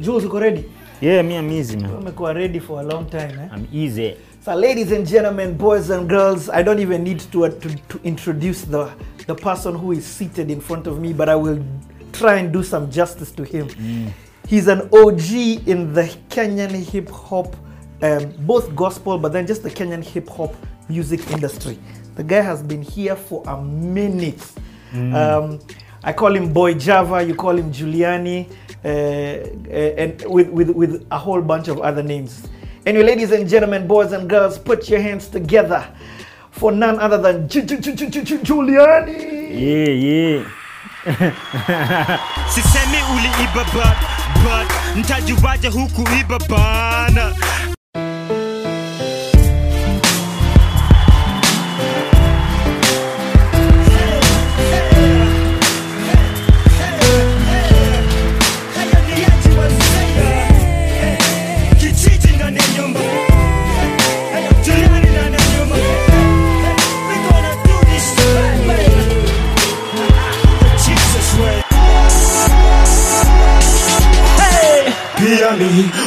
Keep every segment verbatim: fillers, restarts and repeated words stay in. Jules, you ready? Yeah, me, I'm easy, man. I'm ready for a long time, eh? I'm easy. So, ladies and gentlemen, boys and girls, I don't even need to, uh, to, to introduce the, the person who is seated in front of me, but I will try and do some justice to him. Mm. He's an O G in the Kenyan hip-hop, um, both gospel, but then just the Kenyan hip-hop music industry. The guy has been here for a minute. Mm. Um, I call him Boy Java, you call him Juliani. Uh, and with, with, with a whole bunch of other names. Anyway, ladies and gentlemen, boys and girls, put your hands together for none other than Juliani. Yeah, yeah.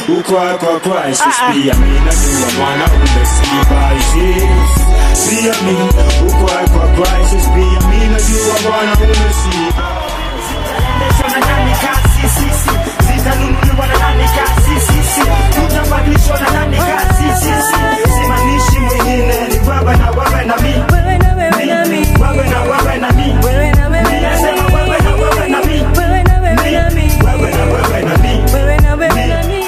Ukwa kwa kwa isispi ya mina niwa mwana umesiba isispi ya mina Ukwa kwa kwa isispi ya mina niwa mwana umesiba Nishona nani kasi sisi Zita nunuliwa na nani kasi sisi Kuta mbadlisho na nani kasi sisi Simanishi mwingine ni wawe na wawe na mi Wawe na wawe na mi Wawe na wawe na mi Wawe na wawe na mi Wawe na wawe na mi Wawe na wawe na mi Wawe na wawe na mi Wawe na wawe na mi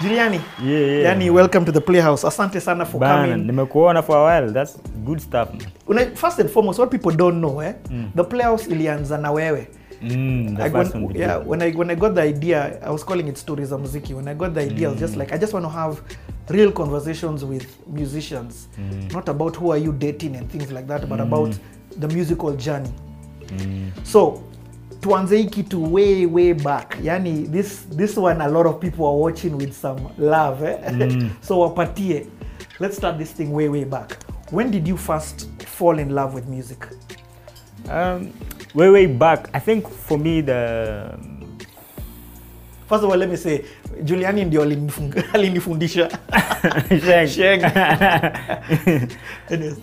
Juliani, yeah, yeah. Welcome to the Playhouse. Asante sana for Ban, coming. Nimekuona for a while. That's good stuff. Man. First and foremost, what people don't know, eh? Mm. The Playhouse ilianza na wewe. Mm, the I first went, one we yeah, when I when I got the idea, I was calling it Stories of Muziki. When I got the idea, mm. I was just like, I just want to have real conversations with musicians, mm. not about who are you dating and things like that, but mm. about the musical journey. Mm. So. Tuanze kitu way, way back. Yani, this this one a lot of people are watching with some love. Eh? Mm. So, wapatie, let's start this thing way, way back. When did you first fall in love with music? Um, way, way back. I think for me, the... First of all, let me say, Juliani ndio alinifundisha. Sheng. Sheng.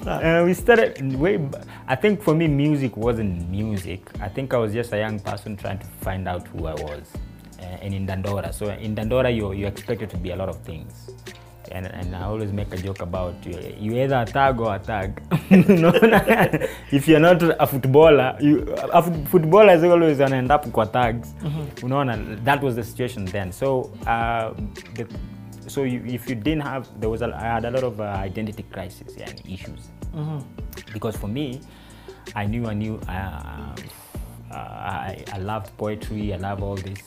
uh, we started way back. I think for me, music wasn't music. I think I was just a young person trying to find out who I was. Uh, and in Dandora. So in Dandora, you're, you're expected to be a lot of things. And, and I always make a joke about you, you either a tag or a tag. No, if you're not a footballer, you, a footballer is always going to end up with tags. Mm-hmm. No, no, that was the situation then. So, uh, the, so you, if you didn't have, there was a, I had a lot of uh, identity crisis and issues. Mm-hmm. Because for me, I knew, I knew, uh, uh, I, I loved poetry, I loved all this.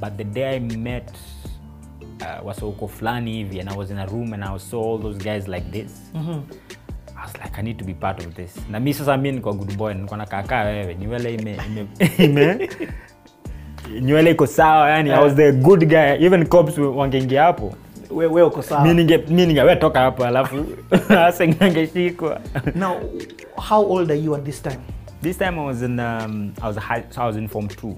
But the day I met Uh, was Ukoo Flani Mau Mau, and I was in a room and I saw all those guys like this. Mm-hmm. I was like, I need to be part of this. Na mi sasa mi niko good boy, niko na kaka wewe, nywele ime ime nywele iko sawa yani. I was the good guy. Even cops wangeingia hapo. Wewe wewe uko sawa. Mimi ninge mimi ninge wewe toka hapo alafu asingangeshikwa. Now, how old are you at this time? This time I was in um, I was high, so I was in form two.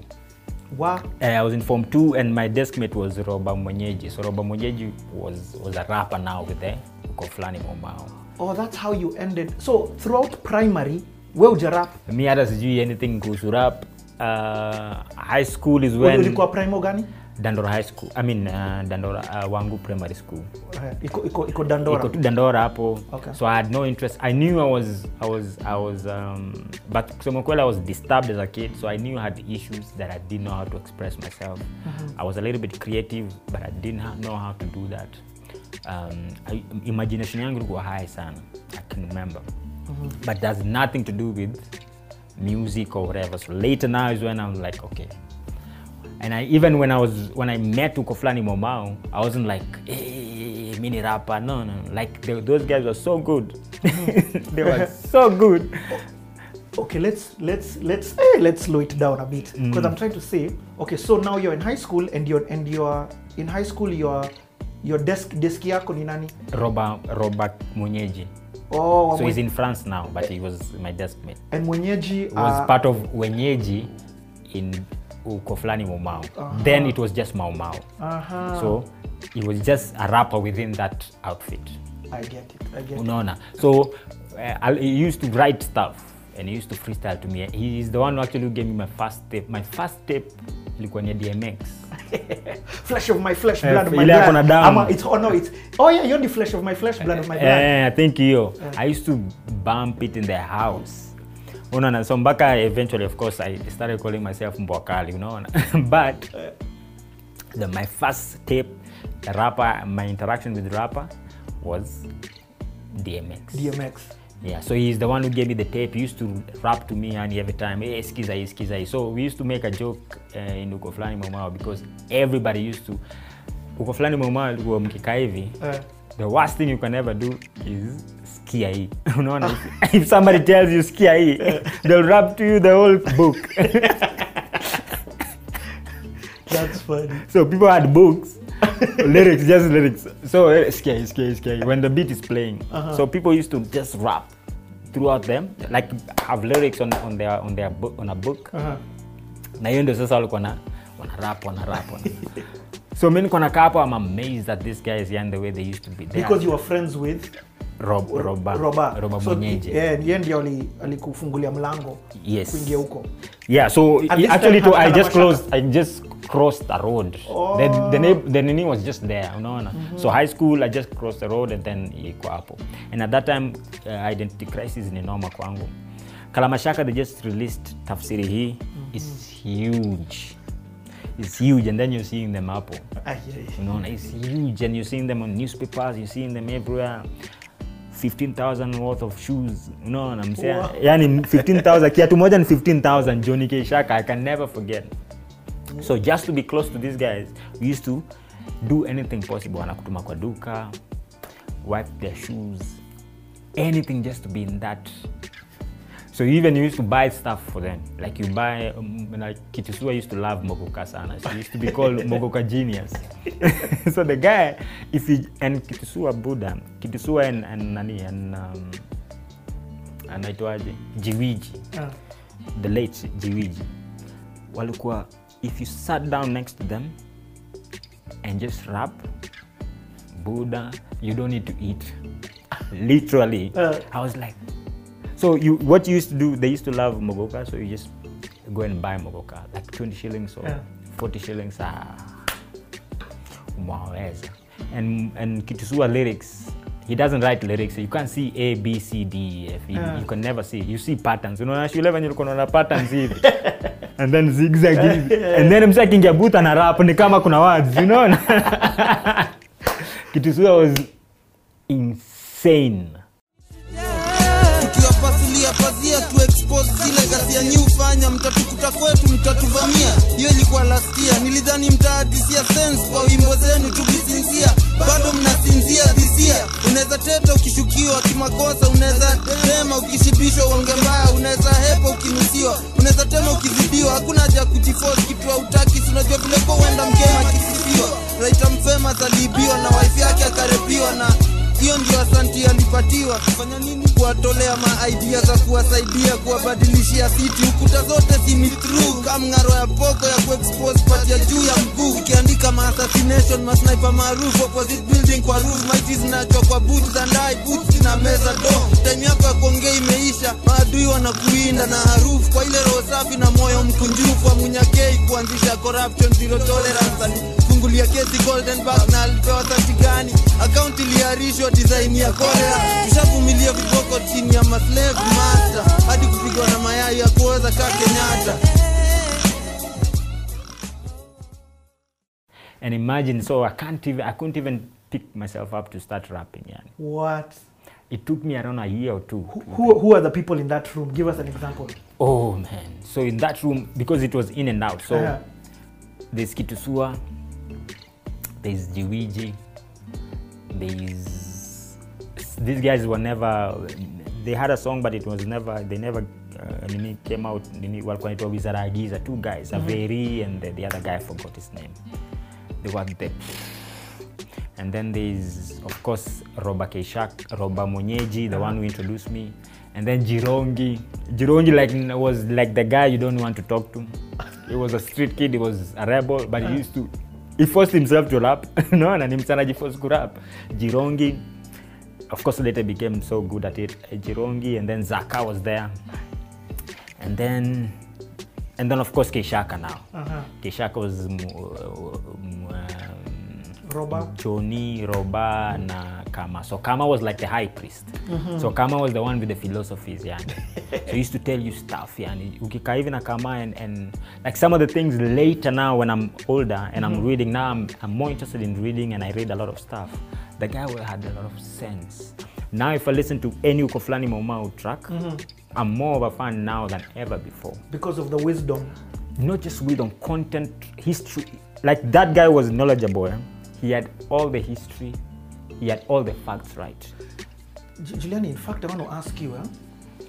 Wow. Uh, I was in form two and my deskmate was Roba Munyeji. So Roba Munyeji was, was a rapper now with the Ukoo Flani Mau Mau. Oh, that's how you ended. So throughout primary, where would you rap? Me, I don't do anything kuhusu rap. Uh, high school is when... Ulikuwa primo gani? Dandora High School. I mean, uh, Dandora, uh, Wangu Primary School. Uh, iko, iko, iko Dandora? Iko Dandora hapo. Okay. So I had no interest. I knew I was, I was, I was, um, but Kusomokwela I was disturbed as a kid. So I knew I had issues that I didn't know how to express myself. Mm-hmm. I was a little bit creative, but I didn't know how to do that. Um, I, imagination yangu was high sana, I can remember. Mm-hmm. But that's nothing to do with music or whatever. So later now is when I'm like, okay. And I even when I was when I met Ukoo Flani Mau Mau, I wasn't like, hey, mini rapper. No, no. Like they, those guys were so good. They were so good. Okay, let's let's let's eh, let's slow it down a bit because mm. I'm trying to say, okay, so now you're in high school and you're and you're in high school you're your desk desk yako ni nani? Roba Roba Munyeji. Oh, so he's in France now, but he was my deskmate. And Munyeji was uh, part of Wenyeji in Ukoo Flani Mau Mau. Uh-huh. Then it was just Mau Mau. Uh-huh. So he was just a rapper within that outfit. I get it. I get Unaona. it. So uh, he used to write stuff and he used to freestyle to me. He's the one who actually gave me my first tape. My first tape ilikuwa ni D M X. Flesh of my flesh, blood of my blood. Ama, it's oh no, it's oh yeah, you're the flesh of my flesh, blood of my blood. Yeah, I think you. I used to bump it in the house. Oh no, no. So Mbaka eventually, of course, I started calling myself Mbokali, you know. But the, my first tape, the rapper, my interaction with the rapper was D M X. D M X. Yeah, so he's the one who gave me the tape. He used to rap to me and every time, hey, skiza, skiza. So we used to make a joke uh, in Ukoo Flani Mau Mau because everybody used to. Ukoo Flani Mau Mau uh. The worst thing you can ever do is skiai. No, no, if, if somebody tells you skiai, uh. they'll rap to you the whole book. That's funny. So people had books. lyrics, just lyrics. So uh, scary, scary, scary. When the beat is playing, uh-huh. so people used to just rap throughout them, like have lyrics on on their on their book on a book. Na yendo sasa walikuwa na wana rap, wana rap, wana. So mimi niko na kapo, I'm amazed that these guys and the way they used to be there. Because you were friends with Rob, Roba, Roba, Roba Munyeji. Yeah, yeye ndiye alikufungulia mlango kuingia huko. Yeah, so it, actually to, I just closed, I just crossed the road. Oh. The the, the, the nini was just there, you know. Mm-hmm. So high school, I just crossed the road and then iko hapo. And at that time, uh, identity crisis ni noma kwangu. Kalamashaka, they just released Tafsiri hii. Mm-hmm. It's huge. It's huge, and then you're seeing them hapo. You know, it's huge, and you're seeing them on newspapers, you're seeing them everywhere. fifteen thousand worth of shoes. No, I'm saying. Wow. Yani fifteen thousand. Kiatu moja ni fifteen thousand. Johnny Kah Shaka. I can never forget. So just to be close to these guys, we used to do anything possible. Wanakutuma kwa duka, wipe their shoes, anything just to be in that. So even you used to buy stuff for them. Like you buy, um, like Kitsua used to love Mogoka sana. She used to be called Mogoka Genius. So the guy, if he, and Kitsua Buddha, Kitsua and, and Nani, and, um, and Naitwaji, Jiwiji, oh. the late Jiwiji, walikuwa, if you sat down next to them and just rap, Buddha, you don't need to eat. Literally. Uh. I was like, so you, what you used to do, they used to love mogoka, so you just go and buy mogoka, like twenty shillings or yeah. forty shillings. Ah, and and Kitsua lyrics, he doesn't write lyrics, so you can't see A, B, C, D, E, F. You, yeah. you can never see. You see patterns. You know, actually, when you look on patterns, and then zigzag, and then I'm saying, "Your boot and a rap, and kama kuna words." You know, Kitsua was insane. To expose zile gazi ya nyufanya mtatukuta kwetu mtatuvamia hiyo ilikuwa last year nilidhani mtadisia sense kwa wimbo zenu to be sincere bado mnasinzia this year unaweza teta ukishukiwa kimakosa unaweza tema ukishibishwa uongo mbaya unaweza hepa ukinusiwa unaweza tema ukizidiwa hakuna haja kujiforce kitu hutaki unajua vile kwa wenda mkema kisifiwa laita mfema alibiwa na wife yake akarepiwa na hiyo ndio asanti alipatiwa kufanya nini kuwatolea ma ideas za kuwasaidia kuwabadilishia city ukuta zote simi through kama ngaro ya poko ya kuexpose pati ya juu ya mguu ukiandika ma assassination ma sniper maarufu opposite building kwa roof mighty zinacho kwa boots and I boots na meza do time yako ya kuongea imeisha maadui wanakuinda na harufu kwa ile roho safi na moyo mkunjufu wa Munyakei kuanzisha corruption zero tolerance fungulia kesi golden back na alipewa tatigani account iliarishwa design ya kolera tushavumilia viboko chini ya maslave master hadi kupigwa na mayai ya kuoza ka Kenyatta. And imagine, so I can't even I couldn't even pick myself up to start rapping. Yani. What? It took me around a year or two. Who, who who are the people in that room? Give us an example. Oh man. So in that room, because it was in and out. So uh-huh. There's Kitsua, there's Jiwiji, there's... These guys were never... They had a song, but it was never... They never uh, came out. These are two guys, Averi and the, the other guy, I forgot his name. They were there. And then there's, of course, Roba Keshak, Roba Munyeji, the one who introduced me. And then Jirongi. Jirongi like, was like the guy you don't want to talk to. He was a street kid, he was a rebel, but he used to, he forced himself to rap. No, and himself he forced to rap. Jirongi, of course, later became so good at it. Jirongi, and then Zaka was there. And then, and then of course, Kah Shaka now. Uh-huh. Kah Shaka was, Roba. Johnny, Roba, na Kama. So Kama was like the high priest. Mm-hmm. So Kama was the one with the philosophies, yeah. So he used to tell you stuff, yeah. Ukikaa hivi na Kama and, and like some of the things later now when I'm older and mm-hmm. I'm reading now, I'm, I'm more interested in reading and I read a lot of stuff. The guy had a lot of sense. Now if I listen to any Ukoo Flani Mau Mau track, mm-hmm. I'm more of a fan now than ever before. Because of the wisdom? Not just wisdom, content, history. Like that guy was knowledgeable, yeah? He had all the history, he had all the facts right. Juliani, in fact, I want to ask you, eh?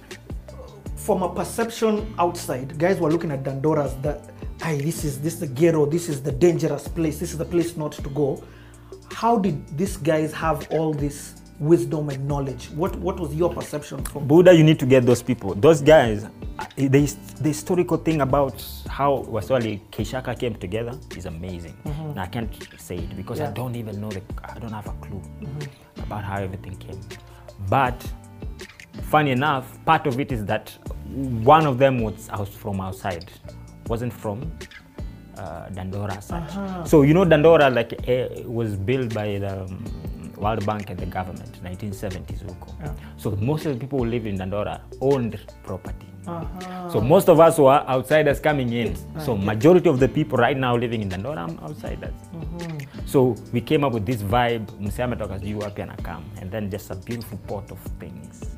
From a perception outside, guys were looking at Dandora as the, hey, this is this is the ghetto, this is the dangerous place, this is the place not to go. How did these guys have all this wisdom and knowledge? What what was your perception from Buddha? You need to get those people. Those guys, the, the historical thing about how Waswali Kah Shaka came together is amazing. Mm-hmm. And I can't say it because yeah. I don't even know, the, I don't have a clue mm-hmm. about how everything came. But funny enough, part of it is that one of them was out from outside, wasn't from uh, Dandora as such. Uh-huh. So you know Dandora like eh, was built by the um, World Bank and the government, nineteen seventies Ukoo. Yeah. So most of the people who lived in Dandora owned property. Uh-huh. So most of us were outsiders coming in. Right. So majority of the people right now living in Dandora are outsiders. Mm-hmm. So we came up with this vibe, and then just a beautiful pot of things.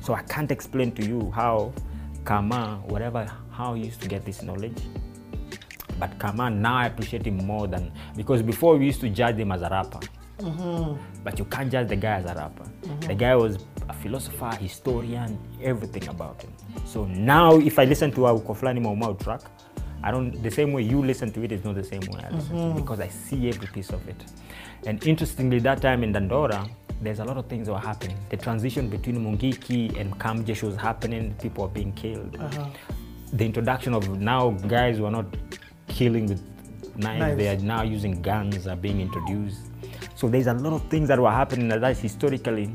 So I can't explain to you how Kama, whatever, how he used to get this knowledge. But Kama, now I appreciate him more than, because before we used to judge him as a rapper. Mm-hmm. But you can't judge the guy as a rapper. Mm-hmm. The guy was a philosopher, historian, everything about him. So now if I listen to a Ukoo Flani Mau Mau track, I don't, the same way you listen to it is not the same way I listen mm-hmm. to it, because I see every piece of it. And interestingly, that time in Dandora, there's a lot of things that were happening. The transition between Mungiki and Kamjesh was happening, people were being killed. Uh-huh. The introduction of now guys who are not killing with knives, nice. They are now using guns, are being introduced. So there's a lot of things that were happening that is historically.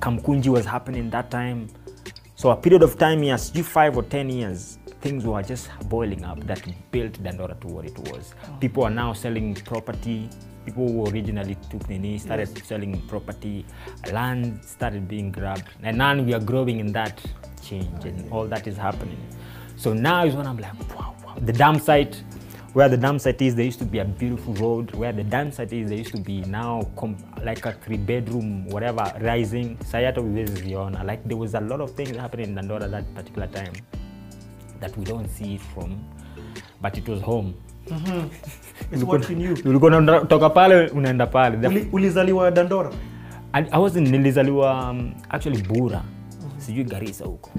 Kamkunji was happening that time. So a period of time, yes, five or ten years, things were just boiling up that built Dandora to what it was. People are now selling property. People who originally took Nini started yes. selling property. Land started being grabbed. And now we are growing in that change and all that is happening. So now is when I'm like, wow, wow. The dam site, where the dam site is, there used to be a beautiful road. Where the dam site is, there used to be now like a three-bedroom, whatever, rising. Sayato Viziona. Like there was a lot of things happening in Dandora at that particular time that we don't see it from, but it was home. Mm-hmm. It's what you knew. Toka pale unaenda pale. Ulizaliwa Dandora? I was in Nilizaliwa, um, actually Bura, sijui Garissa huko.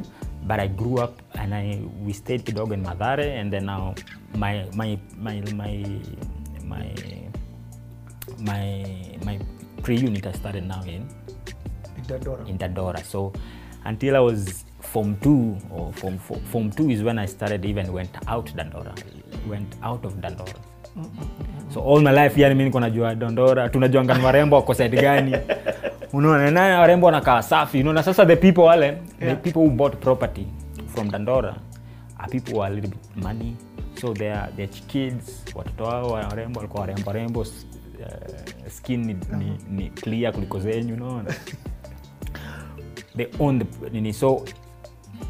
But I grew up and I we stayed Kidogo in Madare, and then now my my my my my my, my pre-unit I started now in in Dandora. in Dandora. So until I was form two or form four, form two is when I started even went out Dandora, went out of Dandora. Mm-hmm. So all my life yani mimi niko najua Dandora, tunajua ngani warembo kwa side gani. Unaona na warembo na kasafi. Unaona sasa the people wale, the people who bought property from Dandora are people who are a little bit money. So they are their kids, watoto wao warembo walikuwa warembo rembo, skin ni, ni, ni clear kuliko zenyu, you know. They own the, so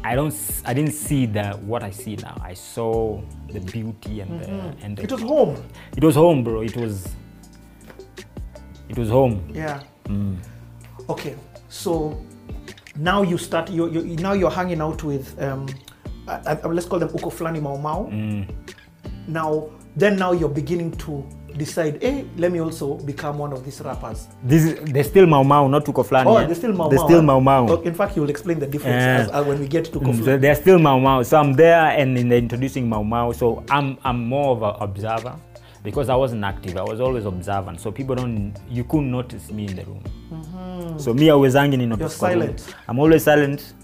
I don't I didn't see the what I see now. I saw the beauty and mm-hmm. the, and the, it was home. It was home, bro. It was it was home. Yeah. Mm. Okay, so now you start. You you now you're hanging out with um, uh, uh, let's call them Ukoo Flani Mau Mau. Mm. now then now you're beginning to decide, hey, let me also become one of these rappers. This is, they're still Mau Mau, not Ukoo Flani. Oh, they're still Mau Mau. They're still Mau Mau. So, in fact, you'll explain the difference yeah. as, as when we get to Ukoo Flani. So they're still Mau Mau. So I'm there and they're introducing Mau Mau. So I'm, I'm more of an observer because I wasn't active. I was always observant. So people don't, you couldn't notice me in the room. Mm-hmm. So me, I was hanging in a You're silent. Room. I'm always silent.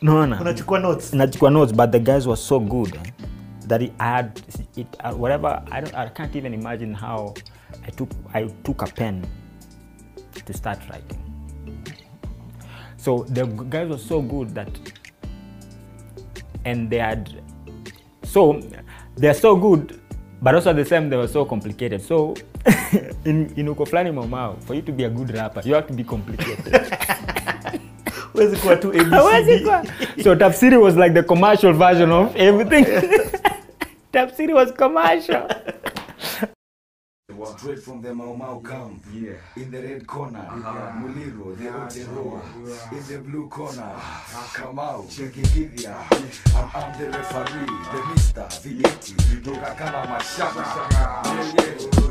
No, no. Unachukua notes. Unachukua notes, but the guys were so good. That it, I had it uh, whatever I don't I can't even imagine how I took I took a pen to start writing. So the guys were so good that, and they had, so they're so good, but also at the same they were so complicated. So in in Ukoo Flani Mau Mau, for you to be a good rapper, you have to be complicated. Where's it called to A B C D? So Tapsidi was like the commercial version of everything. Tapsidi was commercial. Straight from the Mau Mau camp, yeah. In the red corner, uh-huh. Muliro, the Oteroa, yeah. In the blue corner, Kamau, Chekikidia, I'm, I'm the referee, the mister, Viliti, Doka Kalamashaka, yeah, yeah,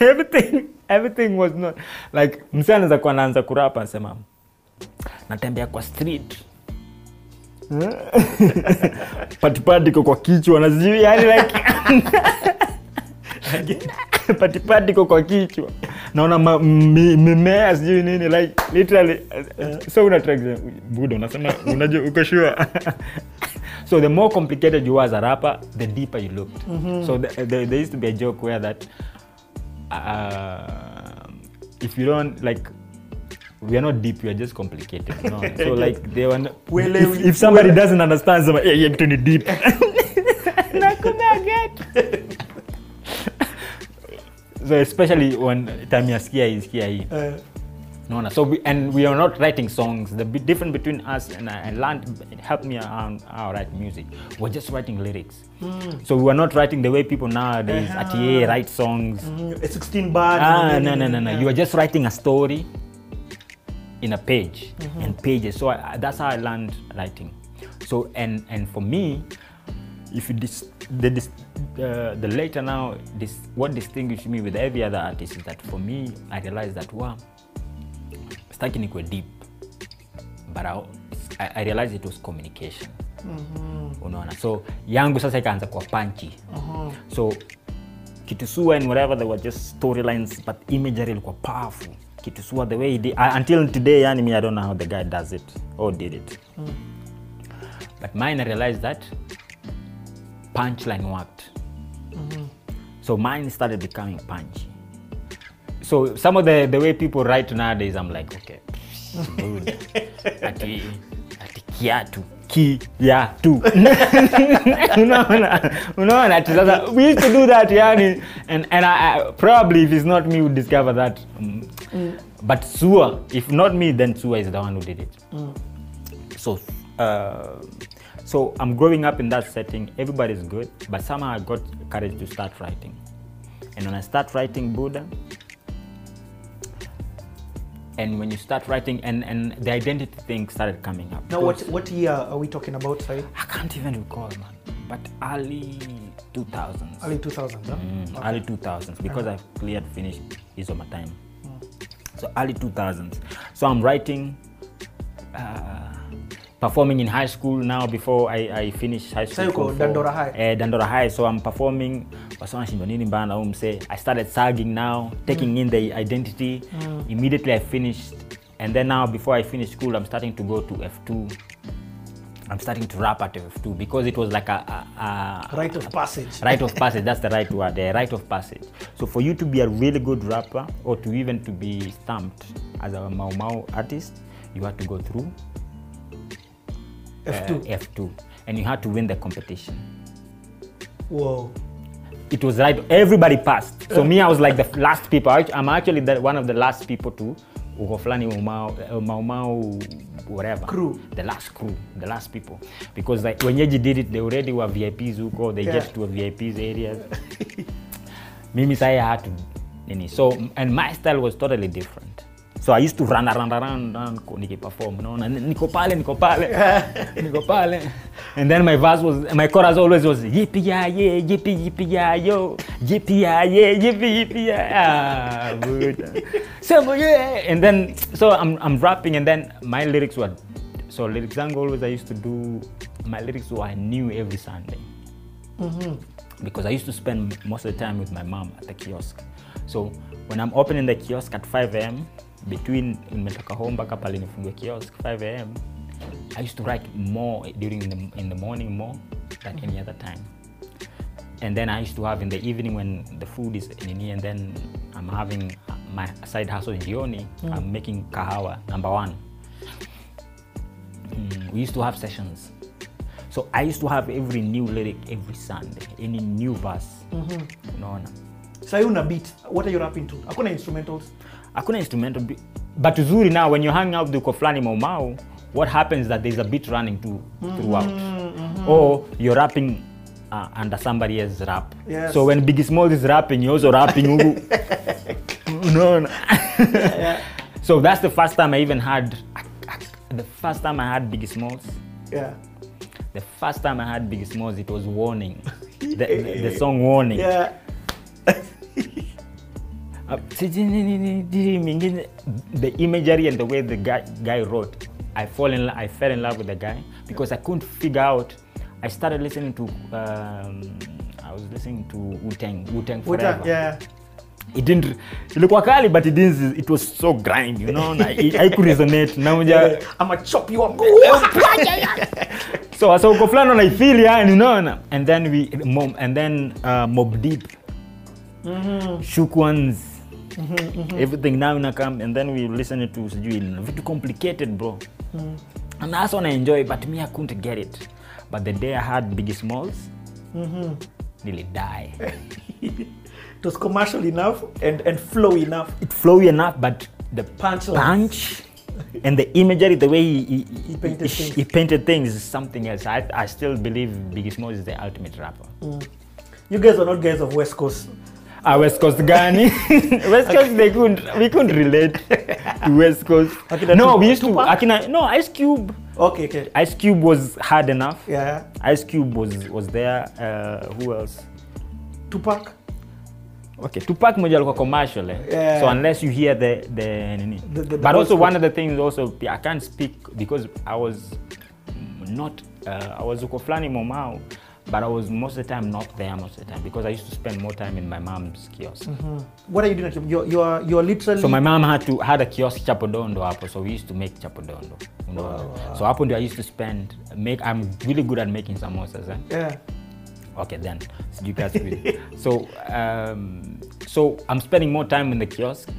everything everything was not like msana za kuanza kurapa sema natembea kwa street. Patipati kwa kichwa na sijui yani like patipati kwa kichwa naona mimea sijui nini like literally uh, so una track budo unasema unajua uko sure. So the more complicated you was a rapper, the deeper you looked. Mm-hmm. So the, the, there used to be a joke where that uh, if you don't like we are not deep, we are just complicated. No. So like they were. No, if, if somebody doesn't understand, somebody, hey, you're too deep. So especially when Tamiaskia is here. Uh, no, no. So we, and we are not writing songs. The difference between us and I learned it helped me around how write music. We're just writing lyrics. Mm. So we are not writing the way people nowadays uh-huh. at write songs. Mm, sixteen bars. Ah, no, no, no, no. Yeah. You are just writing a story. In a page, mm-hmm. and pages. So I, that's how I learned writing. So and and for me, if you dis, the dis, uh, the later now this what distinguished me with every other artist is that for me I realized that wow, starting it was deep, but I I realized it was communication. Mm-hmm. Unaona. So yangu sasa ikaanza kwa punchy. Mm-hmm. So Kitsua and whatever they were just storylines, but imagery was powerful. Kitsua, the way he did, uh, until today, anime, I don't know how the guy does it or did it. Mm. But mine, I realized that punchline worked. Mm-hmm. So mine started becoming punchy. So some of the, the way people write nowadays, I'm like, okay, dude, ati, ati kiatu. Ki, yeah, too. We used to do that, yani, and and I, I, probably if it's not me, would discover that. Mm. Mm. But Sua, if not me, then Sua is the one who did it. Mm. So, uh, so I'm growing up in that setting. Everybody's good, but somehow I got courage to start writing. And when I start writing Buddha, and when you start writing, and, and the identity thing started coming up. Now, what what year are we talking about, sorry? I can't even recall, man. But early two thousands. Early two thousands, huh? Mm, okay. Early two thousands, because uh-huh. I've cleared, finished Isoma time. Mm. So early two thousands. So I'm writing, uh, performing in high school now before I, I finish high school. So you go, Dandora High. Uh, Dandora High, so I'm performing. I started sagging now, taking mm. in the identity. Mm. Immediately I finished, and then now before I finish school, I'm starting to go to F two. I'm starting to rap at F two because it was like a... a, a rite of passage. Rite of passage, that's the right word, the rite of passage. So for you to be a really good rapper, or to even to be stamped as a Mau Mau artist, you have to go through F two. Uh, F two. And you had to win the competition. Whoa. It was right, everybody passed. So me, I was like the last people. I'm actually the, one of the last people to Ukoo Flani Mau Mau Mau, whatever. Crew. The last crew, the last people. Because like when Yeji did it, they already were V I Ps Uko, they yeah. get to a V I Ps areas. Mimi Saya had to, so, and my style was totally different. So I used to run around, around, around, niki perform, you know, niko pale, niko pale, niko pale. And then my verse was, my chorus always was, yippee ya ye, yippee yippee ya yo, yippee ya ye, yippee yippee ya. So yeah, and then so I'm I'm rapping, and then my lyrics were, so lyrics zangu always I used to do, my lyrics were I knew every Sunday, mm-hmm. because I used to spend most of the time with my mom at the kiosk. So when I'm opening the kiosk at five A M between nimetoka home back up pale nifungue kiosk five A M I used to write more during the, in the morning more than any other time, and then I used to have in the evening when the food is in here, and then I'm having my side hustle in Jioni. Mm. I'm making kahawa number one. Mm, we used to have sessions, so I used to have every new lyric every Sunday, any new verse. Mm-hmm. No, no. So you na beat? What are you rapping to? Hakuna instrumentals. Hakuna instrumental beat. But uzuri now when you hang out with Ukoo Flani Mau Mau, what happens is that there's a beat running to, mm-hmm, throughout. Mm-hmm. Or you're rapping uh, under somebody else's rap. Yes. So when Biggie Smalls is rapping, you're also rapping. No, no. Yeah, yeah. So that's the first time I even had, the first time I had Biggie Smalls. Yeah. The first time I had Biggie Smalls, it was Warning. the, the, the song Warning. Yeah. The imagery and the way the guy, guy wrote, I fall in I fell in love with the guy because I couldn't figure out. I started listening to um, I was listening to Wu-Tang, Wu-Tang Forever. Yeah. It didn't look wakali, but it didn't. It was so grind, you know. I, I could resonate. Now yeah. I'm gonna chop you up. so so Ukoo Flani and I feel yeah, and you know, and then we and then uh, Mob Deep, mm-hmm. Shook Ones. Mm-hmm, mm-hmm. Everything now na come, and then we listen to Sujui. It's complicated, bro. Mm. And that's what I enjoy, but me, I couldn't get it. But the day I had Biggie Smalls, mm-hmm. nearly die. It was commercial enough and, and flowy enough. It flowy enough, but the punch, punch and the imagery, the way he, he, he, painted he, he painted things is something else. I, I still believe Biggie Smalls is the ultimate rapper. Mm. You guys are not guys of West Coast. Ah, West Coast Ghani. West Coast, they couldn't, we couldn't relate to West Coast. No, we used to, Akina, no, Ice Cube. Okay, okay. Ice Cube was hard enough. Yeah. Ice Cube was, was there. Uh, who else? Tupac. Okay, Tupac moja alikuwa commercial. Eh? Yeah. So unless you hear the, the, the, the but also one of the things also, I can't speak because I was not, uh, I was Ukoo Flani Mau Mau. But I was most of the time not there most of the time because I used to spend more time in my mom's kiosk. Mm-hmm. What are you doing at your you're, you're, you're literally... So my mom had to had a kiosk Chapo Dondo hapo, so we used to make Chapo Dondo. You know? Wow, wow. So hapo I used to spend, make I'm really good at making samosas. Eh? Yeah. Okay then, so you guys really. So, um, so I'm spending more time in the kiosk.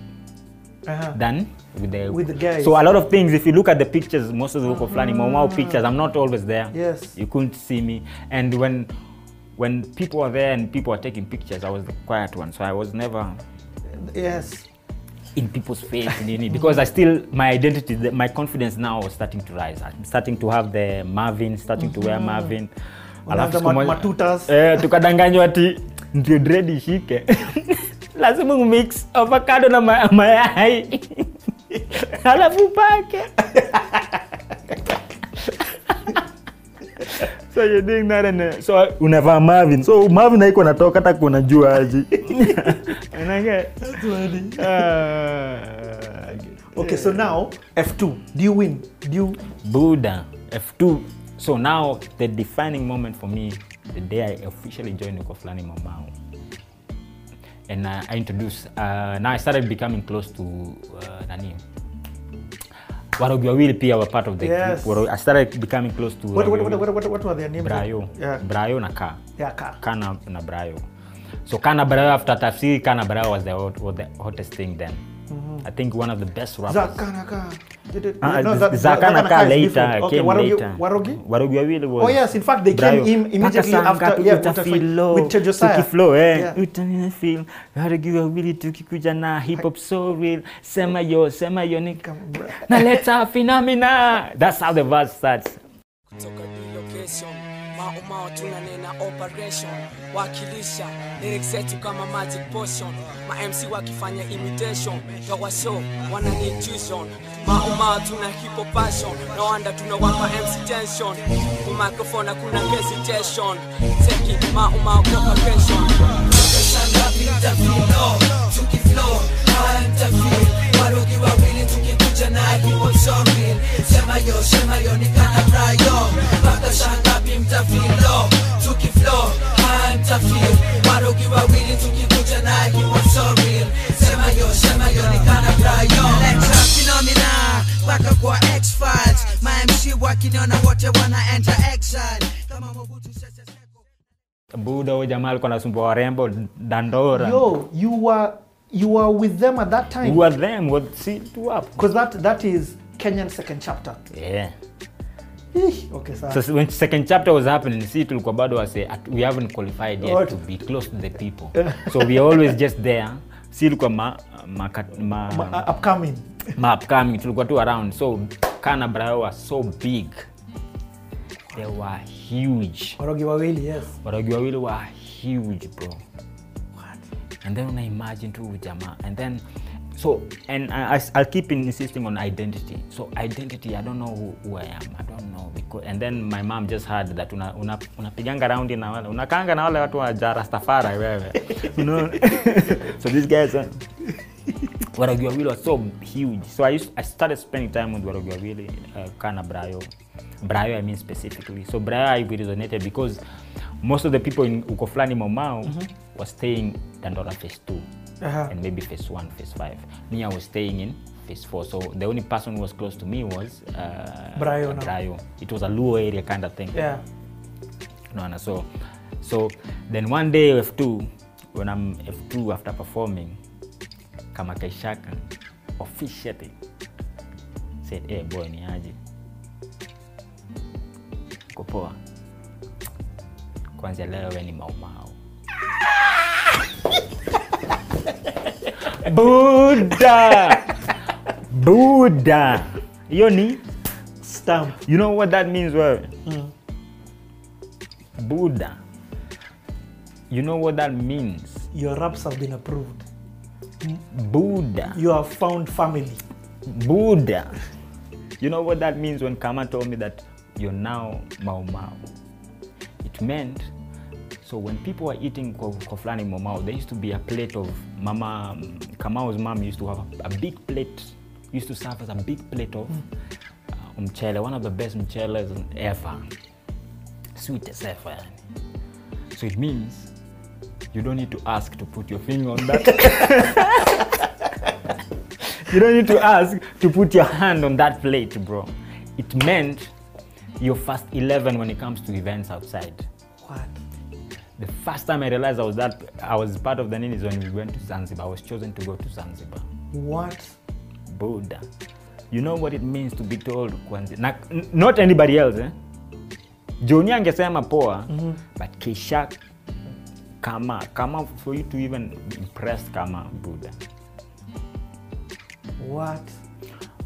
Uh-huh. Than with the, with the guys. So a lot of things, if you look at the pictures, most of the Ukoo Flani Mau Mau pictures, I'm not always there. Yes. You couldn't see me. And when when people were there and people were taking pictures, I was the quiet one. So I was never yes. in people's face. Because I still, my identity, my confidence now was starting to rise. I'm starting to have the Marvin, starting mm-hmm. to wear Marvin. I love the matutas. Eh, tukadanganywa ati ndio dread ishike. Lazima mix avocado na mayai. Alafu pake. So you're doing that and uh, so unavaa Marvin. So Marvin haiko natoka hata kuna jua aje. And I get that's funny. Uh, okay, so now F two, do you win? Do you Buddha F two? So now the defining moment for me, the day I officially joined Ukoo Flani Mau Mau. And uh, I introduced, uh, now I started becoming close to uh, Nani. Warogi Wawili pia were part of the yes. group. I started becoming close to... What, what, what, what, what were their names? Brayo. Yeah. Brayo na Kah. Yeah, Kah. Kana na Brayo. So Kana Brayo, after Tapsidi, Kana Brayo was the, hot, was the hottest thing then. Mm-hmm. I think one of the best rappers. Zaka did it? Uh, no, that, Zaka Naka later, okay, came Warogi, later. Warogi? Warogi Wawili was. Oh yes, in fact they Brayo. came in immediately after yeah, with Josiah. Flow, eh. Yeah. Feel Warogi Wawili tukikuja na hip hop so real. Sema yo, sema yo ni na leta phenomena. That's how the verse starts. Mau Mau tunanena operation wakilisha lyrics yetu kama magic potion ma M C wakifanya imitation ya washo wana intuition Mau Mau tuna hip hop passion na wanda tunawapa M C tension ku microphone kuna hesitation take it Mau Mau operation tukiflow Warogi Wawili tukikuja na hip hop so real sema yo sema yo ni Kana Brayo baka shaka mtafilo tukiflow mtafilo Warogi Wawili tukikuja na hip hop so real sema yo sema yo ni Kana Brayo phenomena baka kwa X-Files my M C wakiniona wote wana enter exile kama Mobutu sasa Budo Jamal kwa nasumbua warembo Dandora. Yo, you were You were with them at that time. You were them. What see to up? Because that that is Kenyan second chapter. Yeah. Eesh. Okay, sir. So when second chapter was happening, see to Kwabado say we haven't qualified yet what? to be close to the people. So we always just there. See to ma ma ma upcoming. Ma upcoming to go around. So Kana Brayo was so big. They were huge. Warogi Wawili, yes. Warogi Wawili were huge, bro. And then I imagine too with Jama, and then so and I, I'll keep insisting on identity. So identity, I don't know who, who I am. I don't know because. And then my mom just heard that una una una piganga round in wale una kanga na wale watu wa Rastafari wewe. You know. So these guys, uh, Warogi Wawili was so huge. So I used I started spending time with Warogi Wawili, uh, Kana Brayo. Brayo, I mean specifically. So Brayo, I resonated because most of the people in Ukoo Flani Mau Mau mm-hmm. were staying Dandora phase two uh-huh. and maybe phase one, phase five. Me, I was staying in phase four. So the only person who was close to me was uh, Brayo. Brayo. No. It was a Luo area kind of thing. Yeah. No, no. So, so then one day F two, when I'm F two after performing, Kama Kah Shaka officially said, "Hey boy, ni aje." Poa. Kwanza leo wewe ni Mau Mau. Buddha. Buddha. Yoni stamp. You know what that means, well? Mm. Buddha. You know what that means? Your raps have been approved. Buddha. You have found family. Buddha. You know what that means when Kama told me that you're now Mau Mau. It meant, so when people were eating Ukoo Flani Mau Mau, there used to be a plate of Mama, Kamao's mom used to have a, a big plate, used to serve as a big plate of uh, mchele, one of the best mcheles ever. Sweetest ever. So it means, you don't need to ask to put your finger on that. You don't need to ask to put your hand on that plate, bro. It meant, your first eleven when it comes to events outside. What? The first time I realized I was that I was part of the Nini is when we went to Zanzibar. I was chosen to go to Zanzibar. What? Buddha. You know what it means to be told Kwanzi. Not anybody else, eh? Joni angesema poa, but Kah Shaka, Kama, Kama for you to even impress Kama, Buddha. What?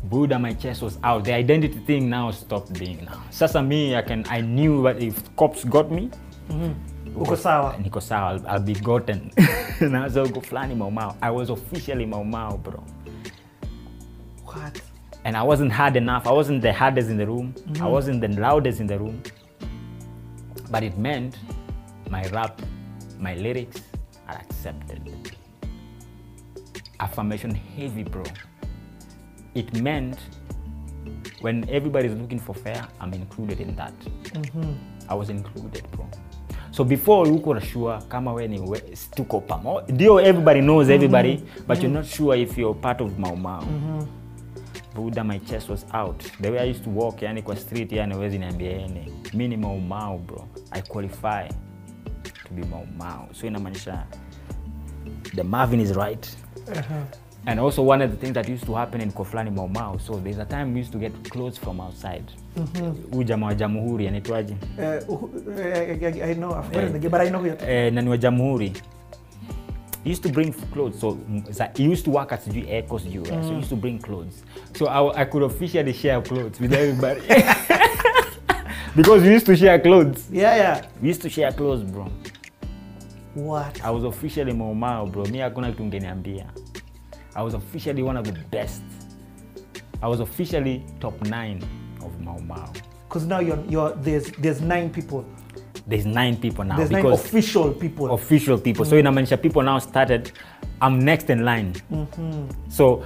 Buddha, my chest was out. The identity thing now stopped being now. Sasa me, I can, I knew what if cops got me. Nikosawa. Mm-hmm. Nikosawa, I'll, I'll be gotten. And I was like, Ukoo Flani Mau Mau. I was officially Mau Mau, bro. What? And I wasn't hard enough. I wasn't the hardest in the room. Mm-hmm. I wasn't the loudest in the room. But it meant my rap, my lyrics are accepted. Affirmation heavy, bro. It meant when everybody's looking for fair, I'm included in that. Mm-hmm. I was included, bro. So before you were sure, kama wewe ni tuko pamoja. Ndio everybody knows everybody, mm-hmm. but mm-hmm. you're not sure if you're part of Mau Mau. Mm-hmm. Buddha, my chest was out. The way I used to walk, yani kwa street, yani wezi niambia yani. Mimi ni Mau Mau, bro. I qualify to be Mau Mau. So inamaanisha the Marvin is right. Uh-huh. And also one of the things that used to happen in Ukoo Flani Mau Mau, so there's a time we used to get clothes from outside. Ujamaa wa Jamhuri anaitwaje? I know, I've heard the but I know who you're talking about. Jamhuri. He used to bring clothes, so he used to work at the Air Coast U S, so he used to bring clothes. So I, I could officially share clothes with everybody. Because we used to share clothes. Yeah, yeah. We used to share clothes, bro. What? I was officially Mau Mau, bro. Me hakuna kitu ungeniambia. I was officially one of the best. I was officially top nine of Mau Mau. Because now you're, you're, there's, there's nine people. There's nine people now. There's nine official people. Official people. Mm. So in Amensha, people now started, I'm next in line. Mm-hmm. So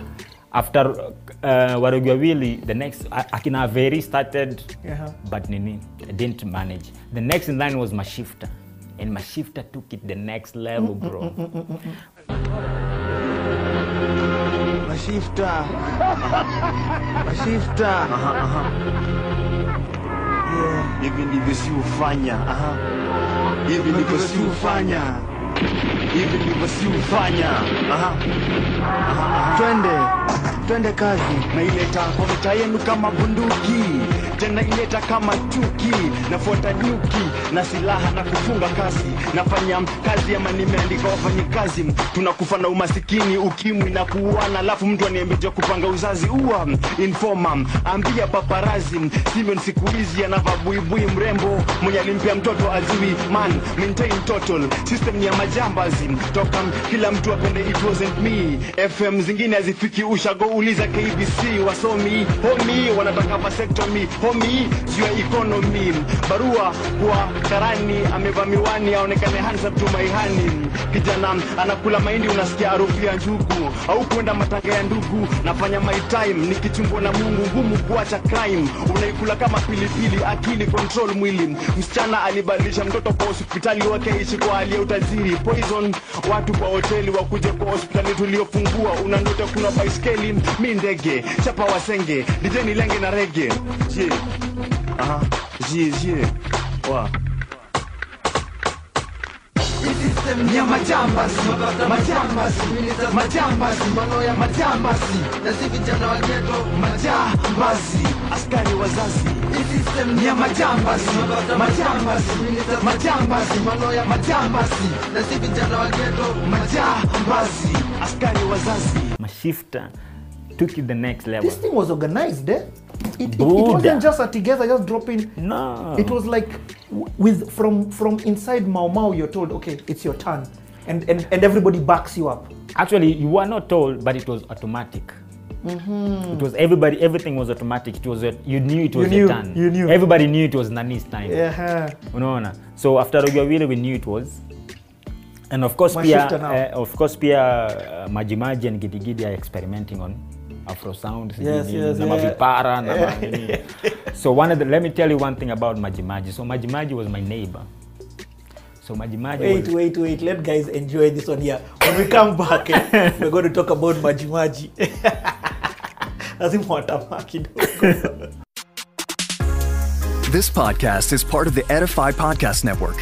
after uh, Warogi Wawili, the next, Akina Averi started, uh-huh. but Nini didn't manage. The next in line was Mashifta. And Mashifta took it the next level, mm-hmm. bro. Mm-hmm. Mashifta, Mashifta, aha, aha. Yeah, hivi ndivyo si ufanya, aha. Hivi ndivyo si ufanya, hivi ndivyo si ufanya, aha. Twende, twende kazi, naileta kwa mtaa yenu kama bunduki, tena ileta kama chuki, nafuata nyuki, na silaha na kufunga kasi, nafanya kazi ama nimeandika wafanye kazi, tunakufa na umasikini, ukimwi na kuuana, alafu mtu aniambia kupanga uzazi uwa, informa, ambia paparazi, Simon siku hizi anavaa buibui mrembo, mwenye alimpea mtoto azui, man, maintain total, system ni ya majambazi, toka kila mtu apende it wasn't me, F M zingine hazifiki ushago uliza K B C, wasomi, homi, wanataka vasectomy, homi, siwa economy, barua kwa karani, ameva miwani, aonekane handsome tu maihani, kijana anakula mahindi unasikia harufu ya njugu, au kwenda matanga ya ndugu, nafanya my time, nikichumbwa na Mungu ngumu kuacha crime, unaikula kama pilipili, akili control mwili, msichana alibadilisha mtoto kwa hospitali wake ishi kwa hali ya utajiri, poison, watu kwa hoteli wakuje kwa hospitali tuliofungua, unandote kuna baiskeli, mi ndege, chapa wasenge, dijeni lenge na rege, jee, aha, jee, jee, wa. Ni majambasi, majambasi, majambasi, mano ya majambasi, na si vijana wa ghetto, majambasi, askari wazazi. Ni majambasi, majambasi, majambasi, mano ya majambasi, na si vijana wa ghetto, majambasi, askari wazazi. Mashifta took it the next level. This thing was organized, eh? It, it, it wasn't just a together, just dropping. No. It was like with from from inside Mau Mau, you're told, okay, it's your turn, and and and everybody backs you up. Actually, you were not told, but it was automatic. Mm-hmm. It was everybody. Everything was automatic. It was a, you knew it was you your knew, turn. You knew. Everybody knew it was Nani's time. Yeah. Unaona. So after Rogiwawili, we knew it was. And of course, Pia, uh, of course, Pia, uh, Maji Maji and Gidi Gidi are experimenting on Afro sound. Yes, yes, yeah. So one of the, let me tell you one thing about Maji Maji. So Maji Maji was my neighbor. So Maji Maji Wait, was, wait, wait. Let guys enjoy this one here. When we come back, eh, we're going to talk about Maji Maji. This podcast is part of the Edify Podcast Network.